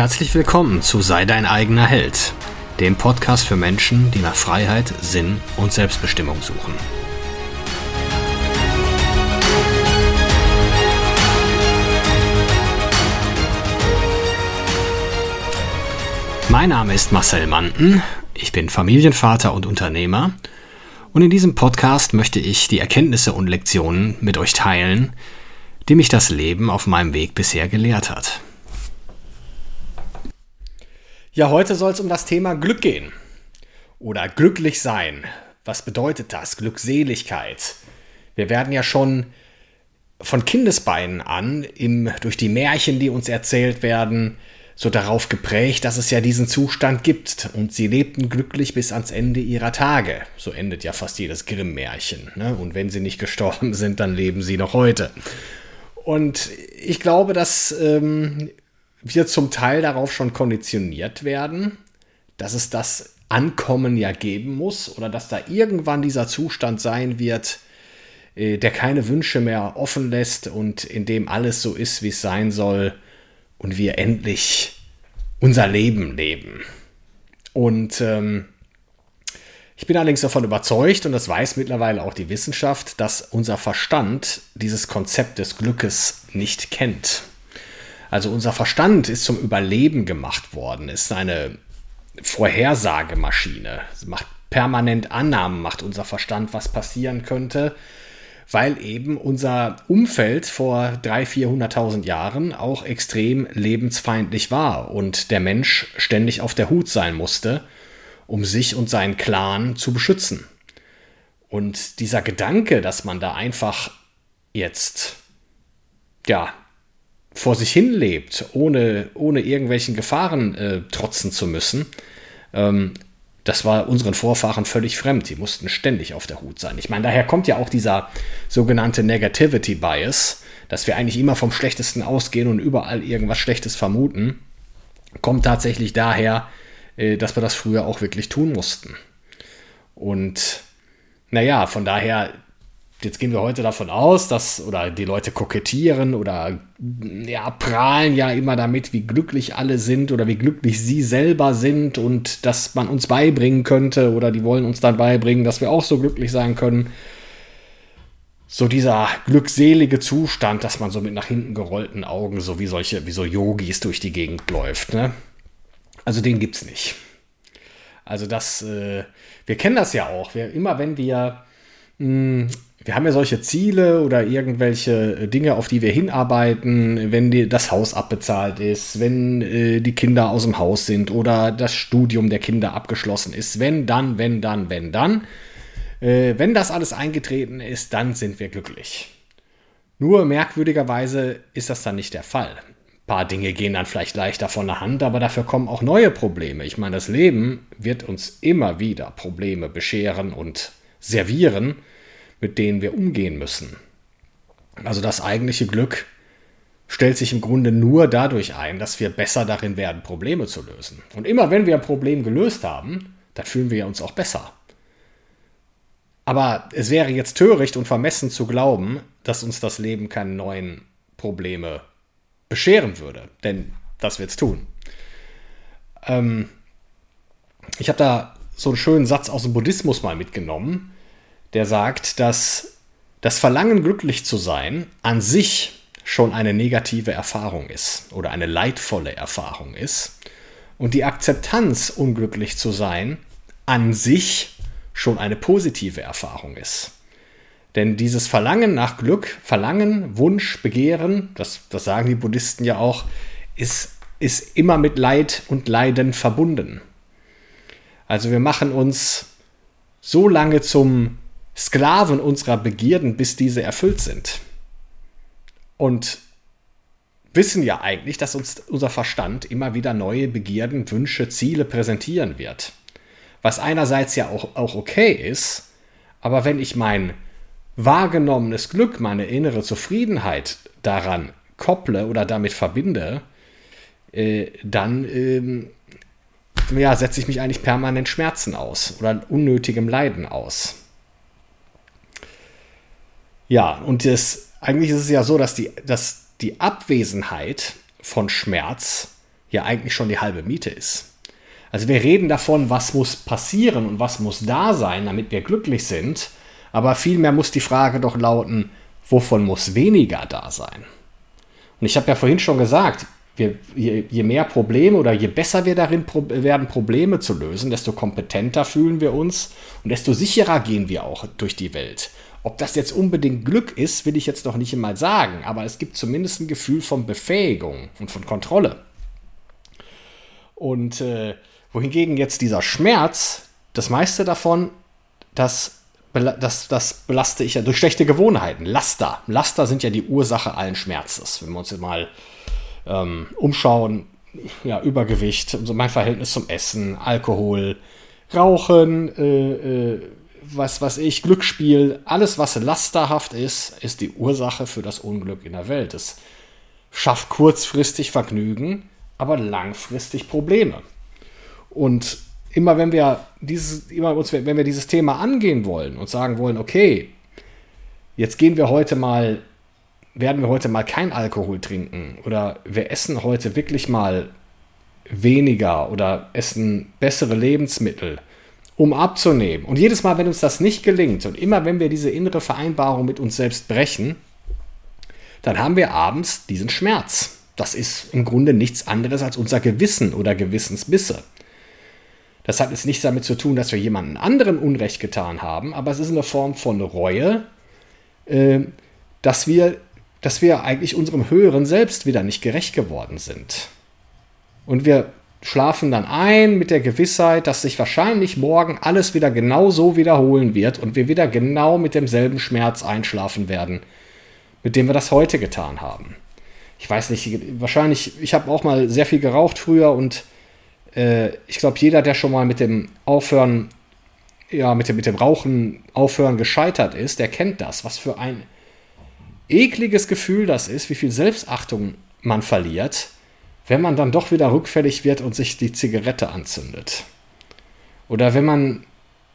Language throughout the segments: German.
Herzlich willkommen zu Sei Dein eigener Held, dem Podcast für Menschen, die nach Freiheit, Sinn und Selbstbestimmung suchen. Mein Name ist Marcel Manten, ich bin Familienvater und Unternehmer und in diesem Podcast möchte ich die Erkenntnisse und Lektionen mit euch teilen, die mich das Leben auf meinem Weg bisher gelehrt hat. Ja, heute soll es um das Thema Glück gehen oder glücklich sein. Was bedeutet das? Glückseligkeit. Wir werden ja schon von Kindesbeinen an durch die Märchen, die uns erzählt werden, so darauf geprägt, dass es ja diesen Zustand gibt. Und sie lebten glücklich bis ans Ende ihrer Tage. So endet ja fast jedes Grimm-Märchen, ne? Und wenn sie nicht gestorben sind, dann leben sie noch heute. Und ich glaube, dass wir zum Teil darauf schon konditioniert werden, dass es das Ankommen ja geben muss oder dass da irgendwann dieser Zustand sein wird, der keine Wünsche mehr offen lässt und in dem alles so ist, wie es sein soll und wir endlich unser Leben leben. Und ich bin allerdings davon überzeugt, und das weiß mittlerweile auch die Wissenschaft, dass unser Verstand dieses Konzept des Glückes nicht kennt. Also unser Verstand ist zum Überleben gemacht worden, ist eine Vorhersagemaschine, macht permanent Annahmen, macht unser Verstand, was passieren könnte, weil eben unser Umfeld vor 300.000, 400.000 Jahren auch extrem lebensfeindlich war und der Mensch ständig auf der Hut sein musste, um sich und seinen Clan zu beschützen. Und dieser Gedanke, dass man da einfach jetzt ja vor sich hin lebt, ohne irgendwelchen Gefahren trotzen zu müssen, das war unseren Vorfahren völlig fremd. Die mussten ständig auf der Hut sein. Ich meine, daher kommt ja auch dieser sogenannte Negativity Bias, dass wir eigentlich immer vom Schlechtesten ausgehen und überall irgendwas Schlechtes vermuten, kommt tatsächlich daher, dass wir das früher auch wirklich tun mussten. Und naja, von daher, jetzt gehen wir heute davon aus, dass oder die Leute kokettieren oder ja, prahlen ja immer damit, wie glücklich alle sind oder wie glücklich sie selber sind und dass man uns beibringen könnte oder die wollen uns dann beibringen, dass wir auch so glücklich sein können. So dieser glückselige Zustand, dass man so mit nach hinten gerollten Augen so wie so Yogis durch die Gegend läuft, ne? Also den gibt's nicht. Also das, wir kennen das ja auch. Wir haben ja solche Ziele oder irgendwelche Dinge, auf die wir hinarbeiten, wenn das Haus abbezahlt ist, wenn die Kinder aus dem Haus sind oder das Studium der Kinder abgeschlossen ist. Wenn dann. Wenn das alles eingetreten ist, dann sind wir glücklich. Nur merkwürdigerweise ist das dann nicht der Fall. Ein paar Dinge gehen dann vielleicht leichter von der Hand, aber dafür kommen auch neue Probleme. Ich meine, das Leben wird uns immer wieder Probleme bescheren und servieren, mit denen wir umgehen müssen. Also das eigentliche Glück stellt sich im Grunde nur dadurch ein, dass wir besser darin werden, Probleme zu lösen. Und immer wenn wir ein Problem gelöst haben, dann fühlen wir uns auch besser. Aber es wäre jetzt töricht und vermessen zu glauben, dass uns das Leben keine neuen Probleme bescheren würde, denn das wird's tun. Ich habe da so einen schönen Satz aus dem Buddhismus mal mitgenommen, der sagt, dass das Verlangen, glücklich zu sein, an sich schon eine negative Erfahrung ist oder eine leidvolle Erfahrung ist und die Akzeptanz, unglücklich zu sein, an sich schon eine positive Erfahrung ist. Denn dieses Verlangen nach Glück, Verlangen, Wunsch, Begehren, das sagen die Buddhisten ja auch, ist immer mit Leid und Leiden verbunden. Also wir machen uns so lange zum Sklaven unserer Begierden, bis diese erfüllt sind. Und wissen ja eigentlich, dass uns unser Verstand immer wieder neue Begierden, Wünsche, Ziele präsentieren wird. Was einerseits ja auch okay ist, aber wenn ich mein wahrgenommenes Glück, meine innere Zufriedenheit daran kopple oder damit verbinde, dann setze ich mich eigentlich permanent Schmerzen aus oder unnötigem Leiden aus. Ja, und eigentlich ist es ja so, dass die Abwesenheit von Schmerz ja eigentlich schon die halbe Miete ist. Also wir reden davon, was muss passieren und was muss da sein, damit wir glücklich sind, aber vielmehr muss die Frage doch lauten, wovon muss weniger da sein? Und ich habe ja vorhin schon gesagt, je mehr Probleme oder je besser wir darin werden, Probleme zu lösen, desto kompetenter fühlen wir uns und desto sicherer gehen wir auch durch die Welt. Ob das jetzt unbedingt Glück ist, will ich jetzt noch nicht einmal sagen, aber es gibt zumindest ein Gefühl von Befähigung und von Kontrolle. Und wohingegen jetzt dieser Schmerz, das meiste davon, das belaste ich ja durch schlechte Gewohnheiten. Laster. Laster sind ja die Ursache allen Schmerzes. Wenn wir uns jetzt mal umschauen, ja, Übergewicht, also mein Verhältnis zum Essen, Alkohol, Rauchen, was weiß ich, Glücksspiel, alles, was lasterhaft ist, ist die Ursache für das Unglück in der Welt. Es schafft kurzfristig Vergnügen, aber langfristig Probleme. Und wenn wir dieses Thema angehen wollen und sagen wollen, okay, jetzt werden wir heute mal kein Alkohol trinken oder wir essen heute wirklich mal weniger oder essen bessere Lebensmittel, um abzunehmen. Und jedes Mal, wenn uns das nicht gelingt und immer, wenn wir diese innere Vereinbarung mit uns selbst brechen, dann haben wir abends diesen Schmerz. Das ist im Grunde nichts anderes als unser Gewissen oder Gewissensbisse. Das hat jetzt nichts damit zu tun, dass wir jemanden anderen Unrecht getan haben, aber es ist eine Form von Reue, dass wir eigentlich unserem höheren Selbst wieder nicht gerecht geworden sind. Und wir schlafen dann ein mit der Gewissheit, dass sich wahrscheinlich morgen alles wieder genau so wiederholen wird und wir wieder genau mit demselben Schmerz einschlafen werden, mit dem wir das heute getan haben. Ich weiß nicht, wahrscheinlich, ich habe auch mal sehr viel geraucht früher und ich glaube, jeder, der schon mal mit dem Rauchen aufhören gescheitert ist, der kennt das, was für ein ekliges Gefühl das ist, wie viel Selbstachtung man verliert, wenn man dann doch wieder rückfällig wird und sich die Zigarette anzündet. Oder wenn man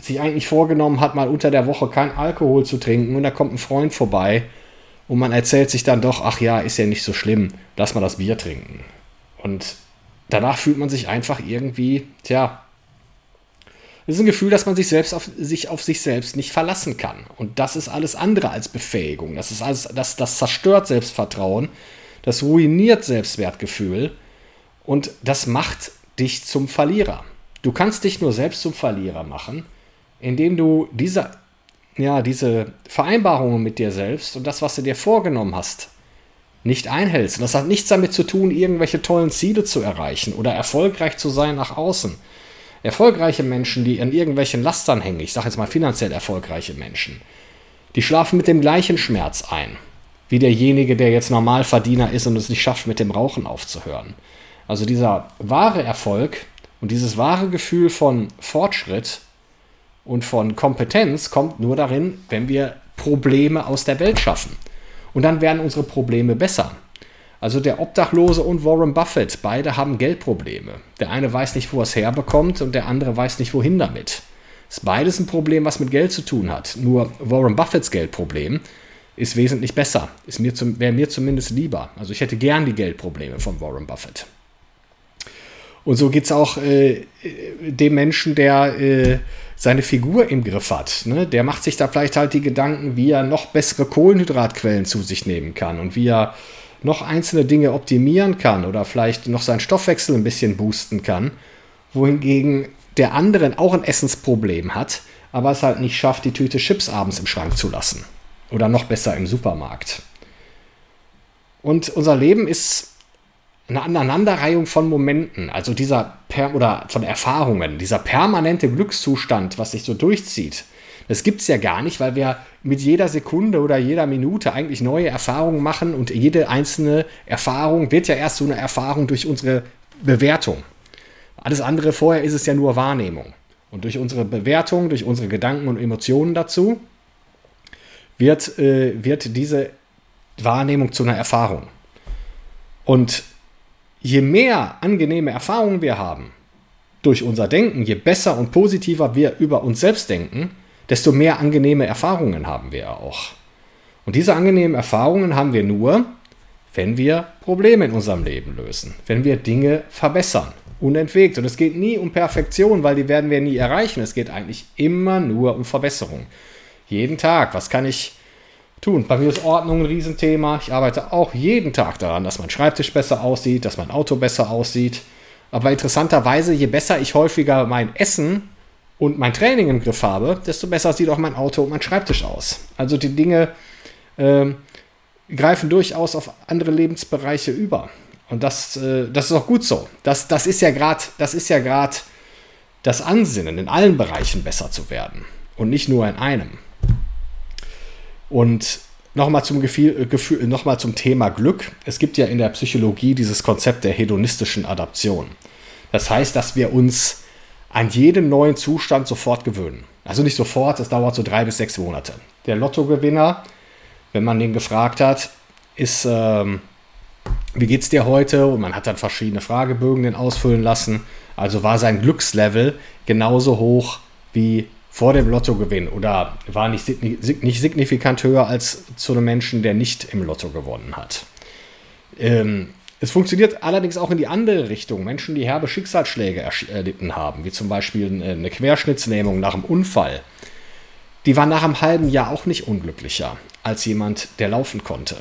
sich eigentlich vorgenommen hat, mal unter der Woche keinen Alkohol zu trinken und da kommt ein Freund vorbei, und man erzählt sich dann doch, ach ja, ist ja nicht so schlimm, lass mal das Bier trinken. Und danach fühlt man sich einfach irgendwie, das ist ein Gefühl, dass man sich selbst nicht verlassen kann. Und das ist alles andere als Befähigung. Das zerstört Selbstvertrauen, das ruiniert Selbstwertgefühl und das macht dich zum Verlierer. Du kannst dich nur selbst zum Verlierer machen, indem du diese Vereinbarungen mit dir selbst und das, was du dir vorgenommen hast, nicht einhältst. Und das hat nichts damit zu tun, irgendwelche tollen Ziele zu erreichen oder erfolgreich zu sein nach außen. Erfolgreiche Menschen, die an irgendwelchen Lastern hängen, ich sage jetzt mal finanziell erfolgreiche Menschen, die schlafen mit dem gleichen Schmerz ein, wie derjenige, der jetzt Normalverdiener ist und es nicht schafft, mit dem Rauchen aufzuhören. Also dieser wahre Erfolg und dieses wahre Gefühl von Fortschritt und von Kompetenz kommt nur darin, wenn wir Probleme aus der Welt schaffen. Und dann werden unsere Probleme besser. Also der Obdachlose und Warren Buffett, beide haben Geldprobleme. Der eine weiß nicht, wo er es herbekommt und der andere weiß nicht, wohin damit. Das ist beides ein Problem, was mit Geld zu tun hat. Nur Warren Buffetts Geldproblem ist wesentlich besser. Wäre mir zumindest lieber. Also ich hätte gern die Geldprobleme von Warren Buffett. Und so geht es auch dem Menschen, der seine Figur im Griff hat. Ne? Der macht sich da vielleicht halt die Gedanken, wie er noch bessere Kohlenhydratquellen zu sich nehmen kann und wie er noch einzelne Dinge optimieren kann oder vielleicht noch seinen Stoffwechsel ein bisschen boosten kann. Wohingegen der andere auch ein Essensproblem hat, aber es halt nicht schafft, die Tüte Chips abends im Schrank zu lassen. Oder noch besser im Supermarkt. Und unser Leben ist eine Aneinanderreihung von Momenten, also von Erfahrungen, dieser permanente Glückszustand, was sich so durchzieht, das gibt es ja gar nicht, weil wir mit jeder Sekunde oder jeder Minute eigentlich neue Erfahrungen machen und jede einzelne Erfahrung wird ja erst so eine Erfahrung durch unsere Bewertung. Alles andere vorher ist es ja nur Wahrnehmung. Und durch unsere Bewertung, durch unsere Gedanken und Emotionen dazu, wird diese Wahrnehmung zu einer Erfahrung. Und je mehr angenehme Erfahrungen wir haben durch unser Denken, je besser und positiver wir über uns selbst denken, desto mehr angenehme Erfahrungen haben wir auch. Und diese angenehmen Erfahrungen haben wir nur, wenn wir Probleme in unserem Leben lösen, wenn wir Dinge verbessern, unentwegt. Und es geht nie um Perfektion, weil die werden wir nie erreichen. Es geht eigentlich immer nur um Verbesserung. Jeden Tag, was kann ich tun? Bei mir ist Ordnung ein Riesenthema. Ich arbeite auch jeden Tag daran, dass mein Schreibtisch besser aussieht, dass mein Auto besser aussieht. Aber interessanterweise, je besser ich häufiger mein Essen und mein Training im Griff habe, desto besser sieht auch mein Auto und mein Schreibtisch aus. Also die Dinge greifen durchaus auf andere Lebensbereiche über. Und das ist auch gut so. Das ist ja gerade das Ansinnen, in allen Bereichen besser zu werden und nicht nur in einem. Und nochmal zum Thema Glück. Es gibt ja in der Psychologie dieses Konzept der hedonistischen Adaption. Das heißt, dass wir uns an jedem neuen Zustand sofort gewöhnen. Also nicht sofort, das dauert so 3 bis 6 Monate. Der Lottogewinner, wenn man den gefragt hat, ist, wie geht's dir heute? Und man hat dann verschiedene Fragebögen den ausfüllen lassen. Also war sein Glückslevel genauso hoch wie vor dem Lottogewinn oder war nicht signifikant höher als zu einem Menschen, der nicht im Lotto gewonnen hat. Es funktioniert allerdings auch in die andere Richtung. Menschen, die herbe Schicksalsschläge erlitten haben, wie zum Beispiel eine Querschnittslähmung nach einem Unfall, die war nach einem halben Jahr auch nicht unglücklicher als jemand, der laufen konnte.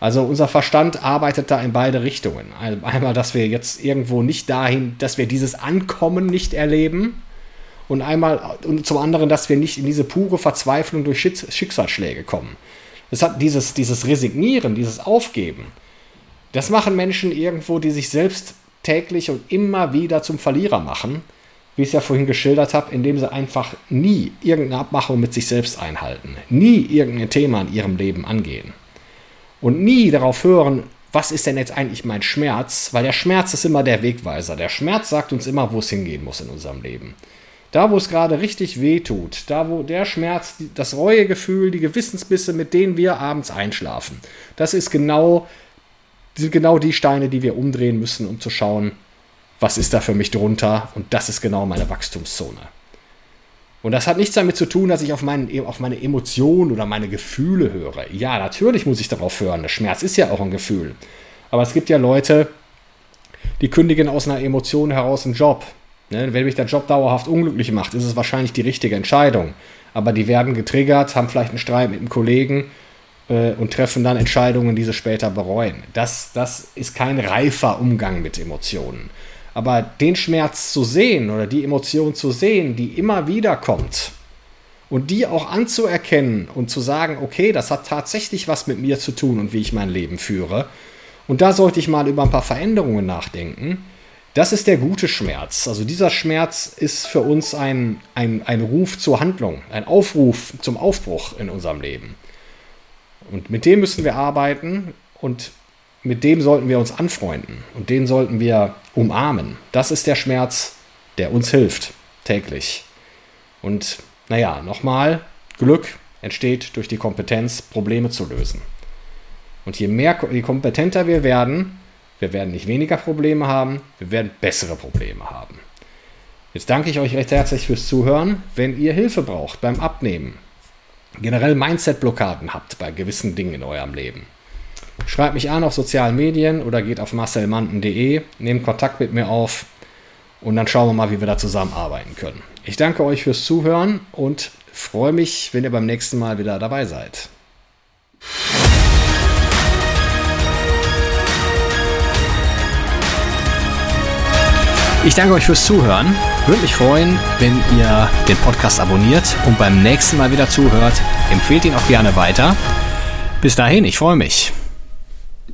Also unser Verstand arbeitet da in beide Richtungen. Einmal, dass wir jetzt irgendwo nicht dahin, dass wir dieses Ankommen nicht erleben und zum anderen, dass wir nicht in diese pure Verzweiflung durch Schicksalsschläge kommen. Das hat dieses Resignieren, dieses Aufgeben, das machen Menschen irgendwo, die sich selbst täglich und immer wieder zum Verlierer machen, wie ich es ja vorhin geschildert habe, indem sie einfach nie irgendeine Abmachung mit sich selbst einhalten, nie irgendein Thema in ihrem Leben angehen. Und nie darauf hören, was ist denn jetzt eigentlich mein Schmerz? Weil der Schmerz ist immer der Wegweiser. Der Schmerz sagt uns immer, wo es hingehen muss in unserem Leben. Da, wo es gerade richtig weh tut, da, wo der Schmerz, das Reuegefühl, die Gewissensbisse, mit denen wir abends einschlafen, das ist genau die Steine, die wir umdrehen müssen, um zu schauen, was ist da für mich drunter? Und das ist genau meine Wachstumszone. Und das hat nichts damit zu tun, dass ich auf meine Emotionen oder meine Gefühle höre. Ja, natürlich muss ich darauf hören. Der Schmerz ist ja auch ein Gefühl. Aber es gibt ja Leute, die kündigen aus einer Emotion heraus einen Job. Wenn mich der Job dauerhaft unglücklich macht, ist es wahrscheinlich die richtige Entscheidung. Aber die werden getriggert, haben vielleicht einen Streit mit einem Kollegen und treffen dann Entscheidungen, die sie später bereuen. Das ist kein reifer Umgang mit Emotionen. Aber den Schmerz zu sehen oder die Emotion zu sehen, die immer wieder kommt und die auch anzuerkennen und zu sagen, okay, das hat tatsächlich was mit mir zu tun und wie ich mein Leben führe und da sollte ich mal über ein paar Veränderungen nachdenken, das ist der gute Schmerz. Also dieser Schmerz ist für uns ein Ruf zur Handlung, ein Aufruf zum Aufbruch in unserem Leben. Und mit dem müssen wir arbeiten und mit dem sollten wir uns anfreunden und den sollten wir umarmen. Das ist der Schmerz, der uns hilft, täglich. Und naja, nochmal, Glück entsteht durch die Kompetenz, Probleme zu lösen. Und je kompetenter wir werden nicht weniger Probleme haben, wir werden bessere Probleme haben. Jetzt danke ich euch recht herzlich fürs Zuhören. Wenn ihr Hilfe braucht beim Abnehmen, generell Mindset-Blockaden habt bei gewissen Dingen in eurem Leben, schreibt mich an auf sozialen Medien oder geht auf marcelmanten.de, nehmt Kontakt mit mir auf und dann schauen wir mal, wie wir da zusammenarbeiten können. Ich danke euch fürs Zuhören und freue mich, wenn ihr beim nächsten Mal wieder dabei seid. Ich danke euch fürs Zuhören. Würde mich freuen, wenn ihr den Podcast abonniert und beim nächsten Mal wieder zuhört. Empfehlt ihn auch gerne weiter. Bis dahin, ich freue mich.